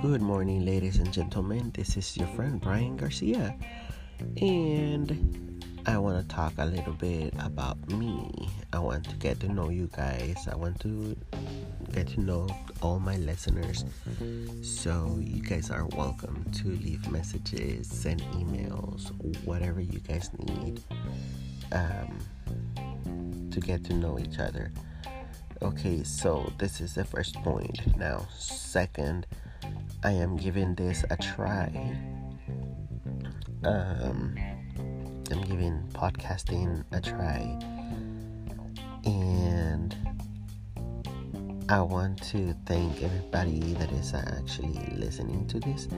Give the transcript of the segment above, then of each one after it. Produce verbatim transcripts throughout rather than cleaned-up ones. Good morning, ladies and gentlemen. This is your friend Brian Garcia, and I want to talk a little bit about me. I want to get to know you guys. I want to get to know all my listeners. So you guys are welcome to leave messages, send emails, whatever you guys need um, to get to know each other. Okay, so this is the first point. Now, second, I am giving this a try. Um, I'm giving podcasting a try. And I want to thank everybody that is actually listening to this.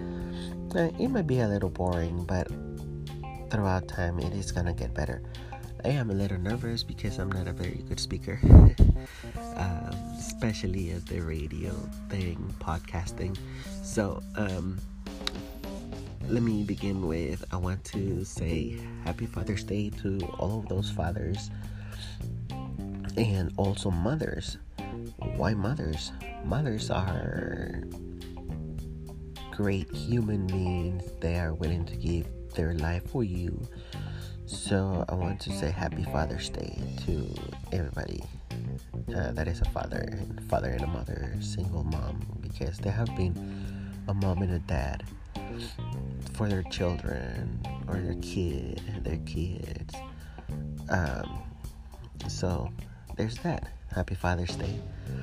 Uh, it might be a little boring, but throughout time, it is going to get better. I am a little nervous because I'm not a very good speaker, um, especially at the radio thing, podcasting. So, um, let me begin with, I want to say Happy Father's Day to all of those fathers and also mothers. Why mothers? Mothers are great human beings. They are willing to give their life for you. So I want to say Happy Father's Day to everybody uh, that is a father, and father and a mother, single mom, because they have been a mom and a dad for their children or their kid, their kids. Um, so there's that. Happy Father's Day.